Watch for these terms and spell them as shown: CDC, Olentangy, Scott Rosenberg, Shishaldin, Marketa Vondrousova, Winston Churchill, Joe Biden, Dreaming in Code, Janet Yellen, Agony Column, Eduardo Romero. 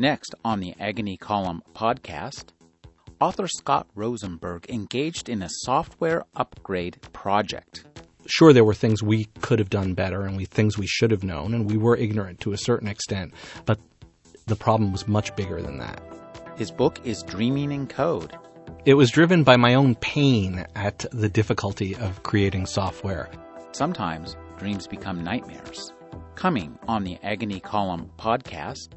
Next, on the Agony Column podcast, author Scott Rosenberg engaged in a software upgrade project. Sure, there were things we could have done better and things we should have known, and we were ignorant to a certain extent, but the problem was much bigger than that. His book is Dreaming in Code. It was driven by my own pain at the difficulty of creating software. Sometimes dreams become nightmares. Coming on the Agony Column podcast,